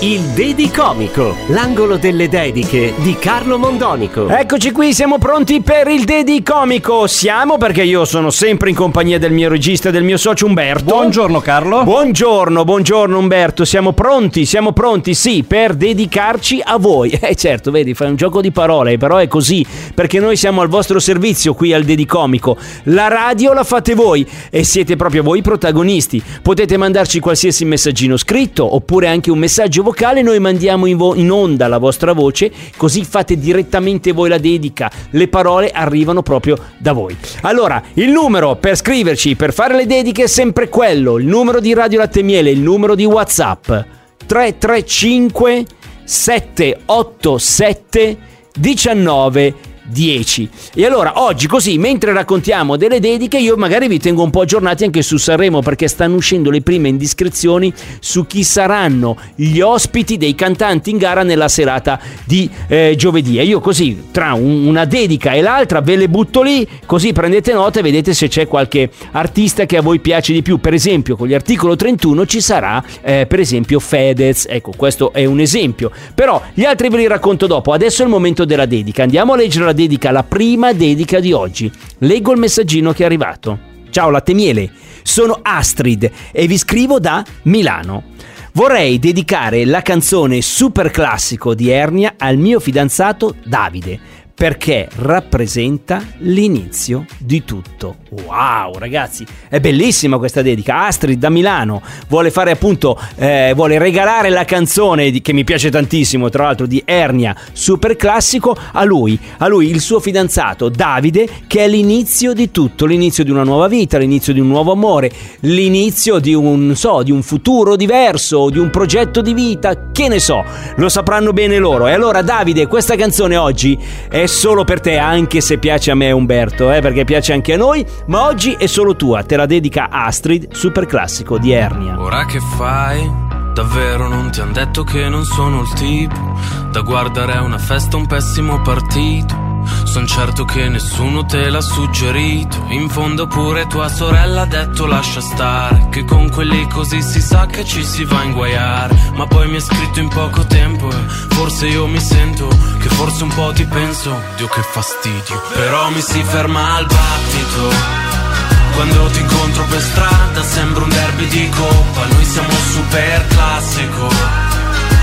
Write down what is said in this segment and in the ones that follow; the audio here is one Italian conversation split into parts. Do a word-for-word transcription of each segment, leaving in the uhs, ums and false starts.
Il Dedicomico, l'angolo delle dediche di Carlo Mondonico. Eccoci qui, siamo pronti per il Dedicomico. Siamo, perché io sono sempre in compagnia del mio regista e del mio socio Umberto. Buongiorno Carlo. Buongiorno, buongiorno Umberto. Siamo pronti, siamo pronti, sì, per dedicarci a voi. Eh certo, vedi, fai un gioco di parole, però è così, perché noi siamo al vostro servizio qui al Dedicomico. La radio la fate voi e siete proprio voi i protagonisti. Potete mandarci qualsiasi messaggino scritto oppure anche un messaggio vocale, noi mandiamo in, vo- in onda la vostra voce, così fate direttamente voi la dedica, le parole arrivano proprio da voi. Allora, il numero per scriverci, per fare le dediche è sempre quello, il numero di Radio Latte Miele, il numero di WhatsApp tre tre cinque sette otto sette uno nove uno zero. E allora oggi, così, mentre raccontiamo delle dediche, io magari vi tengo un po' aggiornati anche su Sanremo, perché stanno uscendo le prime indiscrezioni su chi saranno gli ospiti dei cantanti in gara nella serata di eh, giovedì. E io così, tra un, una dedica e l'altra, ve le butto lì, così prendete nota e vedete se c'è qualche artista che a voi piace di più. Per esempio, con gli articolo trentuno ci sarà eh, per esempio Fedez. Ecco, questo è un esempio, però gli altri ve li racconto dopo. Adesso è il momento della dedica. Andiamo a leggere la dedica, la prima dedica di oggi. Leggo il messaggino che è arrivato. Ciao Latte Miele, sono Astrid e vi scrivo da Milano. Vorrei dedicare la canzone Superclassico di Ernia al mio fidanzato Davide, perché rappresenta l'inizio di tutto. Wow, ragazzi, è bellissima questa dedica. Astrid da Milano vuole fare appunto, eh, vuole regalare la canzone di, che mi piace tantissimo, tra l'altro, di Ernia, Superclassico, a lui, a lui, il suo fidanzato Davide, che è l'inizio di tutto, l'inizio di una nuova vita, l'inizio di un nuovo amore, l'inizio di un, so, di un futuro diverso, di un progetto di vita, che ne so, lo sapranno bene loro. E allora Davide, questa canzone oggi è solo per te, anche se piace a me Umberto, eh, perché piace anche a noi, ma oggi è solo tua, te la dedica Astrid, Superclassico di Ernia. Ora che fai? Davvero non ti han detto che non sono il tipo da guardare a una festa un pessimo partito? Son certo che nessuno te l'ha suggerito, in fondo pure tua sorella ha detto lascia stare, che con quelli così si sa che ci si va a inguaiare. Ma poi mi è scritto in poco tempo e forse io mi sento che forse un po' ti penso. Dio che fastidio, però mi si ferma al battito quando ti incontro per strada, sembra un derby di coppa. Noi siamo super classico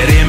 e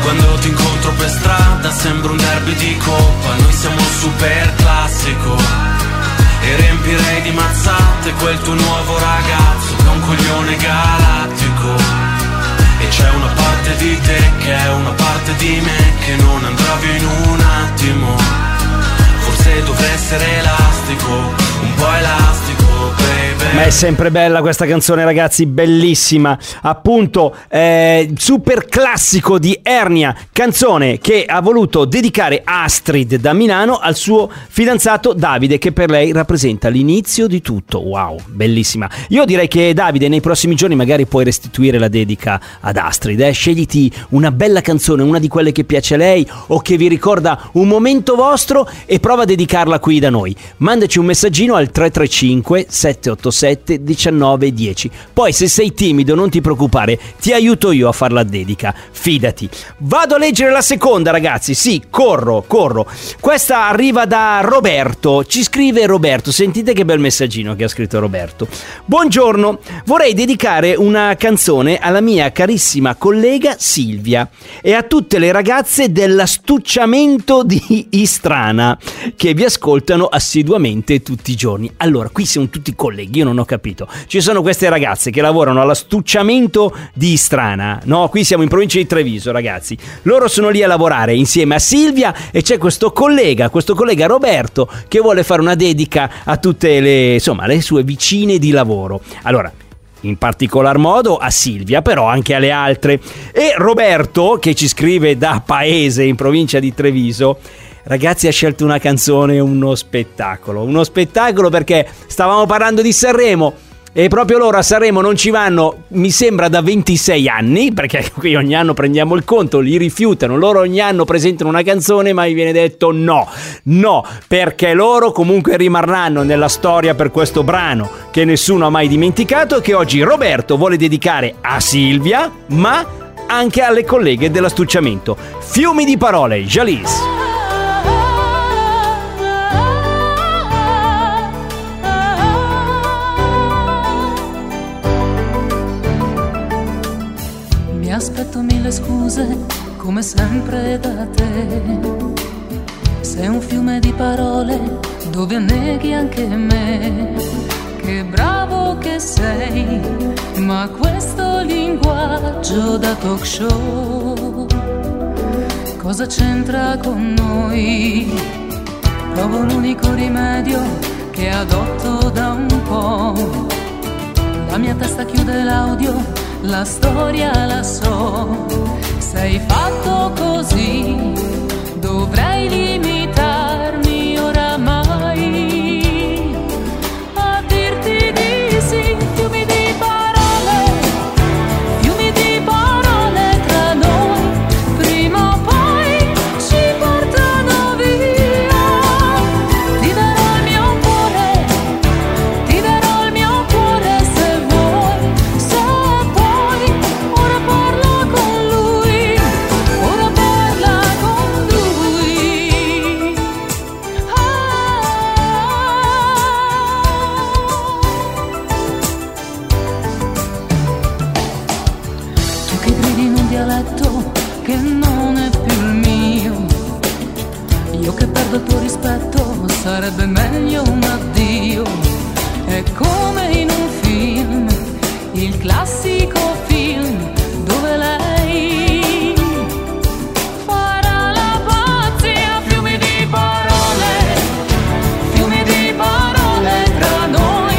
quando ti incontro per strada, sembra un derby di coppa. Noi siamo super classico e riempirei di mazzate quel tuo nuovo ragazzo che è un coglione galattico. E c'è una parte di te che è una parte di me che non andrà via in un attimo. essere elastico, un po' elastico. Ma è sempre bella questa canzone, ragazzi, bellissima. Appunto, eh, Superclassico di Ernia, canzone che ha voluto dedicare Astrid da Milano al suo fidanzato Davide, che per lei rappresenta l'inizio di tutto. Wow, bellissima. Io direi che, Davide, nei prossimi giorni magari puoi restituire la dedica ad Astrid, eh? Scegliti una bella canzone, una di quelle che piace a lei o che vi ricorda un momento vostro, e prova a dedicarla qui da noi. Mandaci un messaggino al tre tre cinque sette otto sette diciannove dieci. Poi, se sei timido, non ti preoccupare, ti aiuto io a far la dedica, fidati. Vado a leggere la seconda, ragazzi. Sì, corro, corro. Questa arriva da Roberto. Ci scrive Roberto. Sentite che bel messaggino che ha scritto Roberto. Buongiorno, vorrei dedicare una canzone alla mia carissima collega Silvia e a tutte le ragazze dell'astucciamento di Istrana che vi ascoltano assiduamente tutti i giorni. Allora, qui sono tutti colleghi, io non ho capito. Ci sono queste ragazze che lavorano all'astucciamento di Istrana, no? Qui siamo in provincia di Treviso, ragazzi. Loro sono lì a lavorare insieme a Silvia e c'è questo collega, questo collega Roberto, che vuole fare una dedica a tutte le, insomma, le sue vicine di lavoro. Allora, in particolar modo a Silvia, però anche alle altre. E Roberto, che ci scrive da Paese, in provincia di Treviso, ragazzi, ha scelto una canzone, uno spettacolo, uno spettacolo, perché stavamo parlando di Sanremo e proprio loro a Sanremo non ci vanno, mi sembra, da ventisei anni, perché qui ogni anno prendiamo il conto, li rifiutano, loro ogni anno presentano una canzone ma gli viene detto no, no, perché loro comunque rimarranno nella storia per questo brano che nessuno ha mai dimenticato e che oggi Roberto vuole dedicare a Silvia, ma anche alle colleghe dell'astucciamento. Fiumi di parole, Jalisse. Aspetto mille scuse, come sempre da te. Sei un fiume di parole, dove anneghi anche me. Che bravo che sei, ma questo linguaggio da talk show cosa c'entra con noi? Provo l'unico rimedio che adotto da un po'. La mia testa chiude l'audio, la storia la so. Sei fatto così, dovrei limitarmi oramai a dirti di sì. Fiumi di parole, fiumi di parole tra noi, prima o poi ci portano via. Ti darò il mio cuore, ti darò il mio cuore se vuoi, se puoi. Ora parla con lui, ora parla con lui. Ah. Tu che gridi in un dialetto che non è più il mio, io che perdo il tuo rispetto, sarebbe meglio un addio. È come in un film, il classico film dove lei farà la pazzia. Fiumi di parole, fiumi di parole tra noi,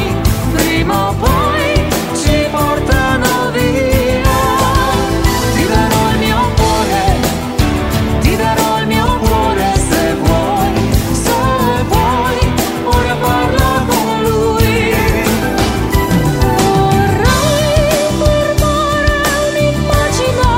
prima o poi ci portano via. Ti darò il mio cuore, ti darò il mio cuore se vuoi, se vuoi. Ora parla con lui, vorrei formare un'immagine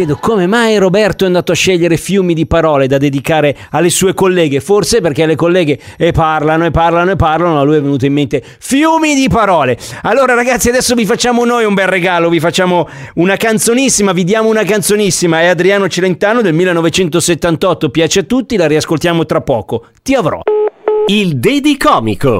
chiedo come mai Roberto è andato a scegliere Fiumi di parole da dedicare alle sue colleghe. Forse perché le colleghe e parlano e parlano e parlano, a lui è venuto in mente Fiumi di parole. Allora ragazzi, adesso vi facciamo noi un bel regalo, vi facciamo una canzonissima, vi diamo una canzonissima. È Adriano Celentano del millenovecentosettantotto, piace a tutti, la riascoltiamo tra poco. Ti avrò. Il Dedicomico.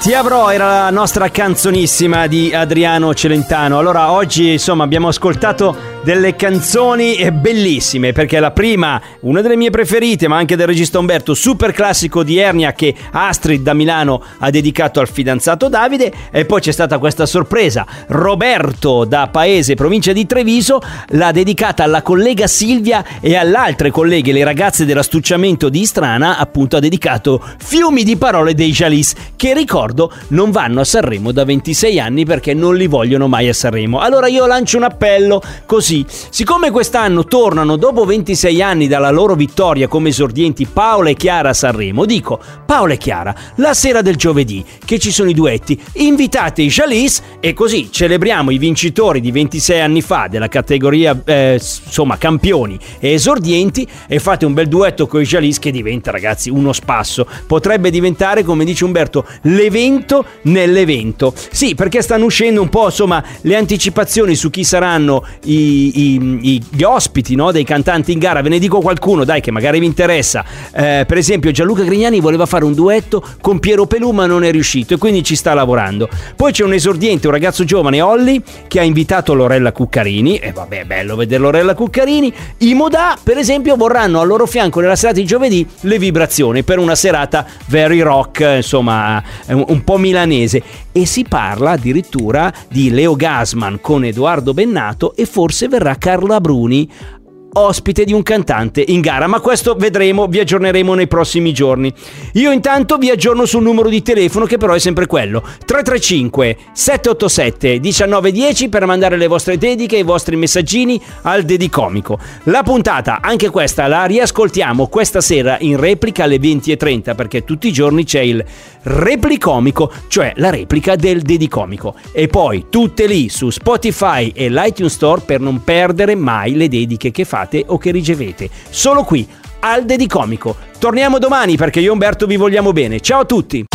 Ti avrò era la nostra canzonissima di Adriano Celentano. Allora oggi insomma abbiamo ascoltato delle canzoni bellissime, perché la prima, una delle mie preferite, ma anche del regista Umberto, Superclassico di Ernia, che Astrid da Milano ha dedicato al fidanzato Davide. E poi c'è stata questa sorpresa: Roberto da Paese, provincia di Treviso, l'ha dedicata alla collega Silvia e alle altre colleghe, le ragazze dell'astucciamento di Istrana. Appunto ha dedicato Fiumi di parole dei Jalisse, che ricordo non vanno a Sanremo da ventisei anni perché non li vogliono mai a Sanremo. Allora io lancio un appello così: siccome quest'anno tornano dopo ventisei anni dalla loro vittoria come esordienti Paola e Chiara a Sanremo, dico: Paola e Chiara, la sera del giovedì che ci sono i duetti, invitate i Jalisse e così celebriamo i vincitori di ventisei anni fa della categoria eh, insomma campioni e esordienti, e fate un bel duetto con i Jalisse che diventa, ragazzi, uno spasso. Potrebbe diventare, come dice Umberto, l'evento nell'evento. Sì, perché stanno uscendo un po', insomma, le anticipazioni su chi saranno i, i, gli ospiti, no, dei cantanti in gara. Ve ne dico qualcuno, dai, che magari vi interessa. Eh, per esempio Gianluca Grignani voleva fare un duetto con Piero Pelù ma non è riuscito, e quindi ci sta lavorando. Poi c'è un esordiente, un ragazzo giovane, Olli, che ha invitato Lorella Cuccarini, e vabbè, è bello vedere Lorella Cuccarini. I Modà, per esempio, vorranno al loro fianco nella serata di giovedì Le vibrazioni, per una serata very rock, insomma un po' milanese. E si parla addirittura di Leo Gassman con Edoardo Bennato, e forse verrà Carla Bruni ospite di un cantante in gara, ma questo vedremo, vi aggiorneremo nei prossimi giorni. Io intanto vi aggiorno sul numero di telefono, che però è sempre quello: tre tre cinque sette otto sette uno nove uno zero, per mandare le vostre dediche, i vostri messaggini al Dedicomico. La puntata, anche questa, la riascoltiamo questa sera in replica alle venti e trenta, perché tutti i giorni c'è il Replicomico, cioè la replica del Dedicomico. E poi tutte lì su Spotify e l'iTunes Store, per non perdere mai le dediche che fate o che ricevete, solo qui al Dedicomico. Torniamo domani, perché io e Umberto vi vogliamo bene. Ciao a tutti.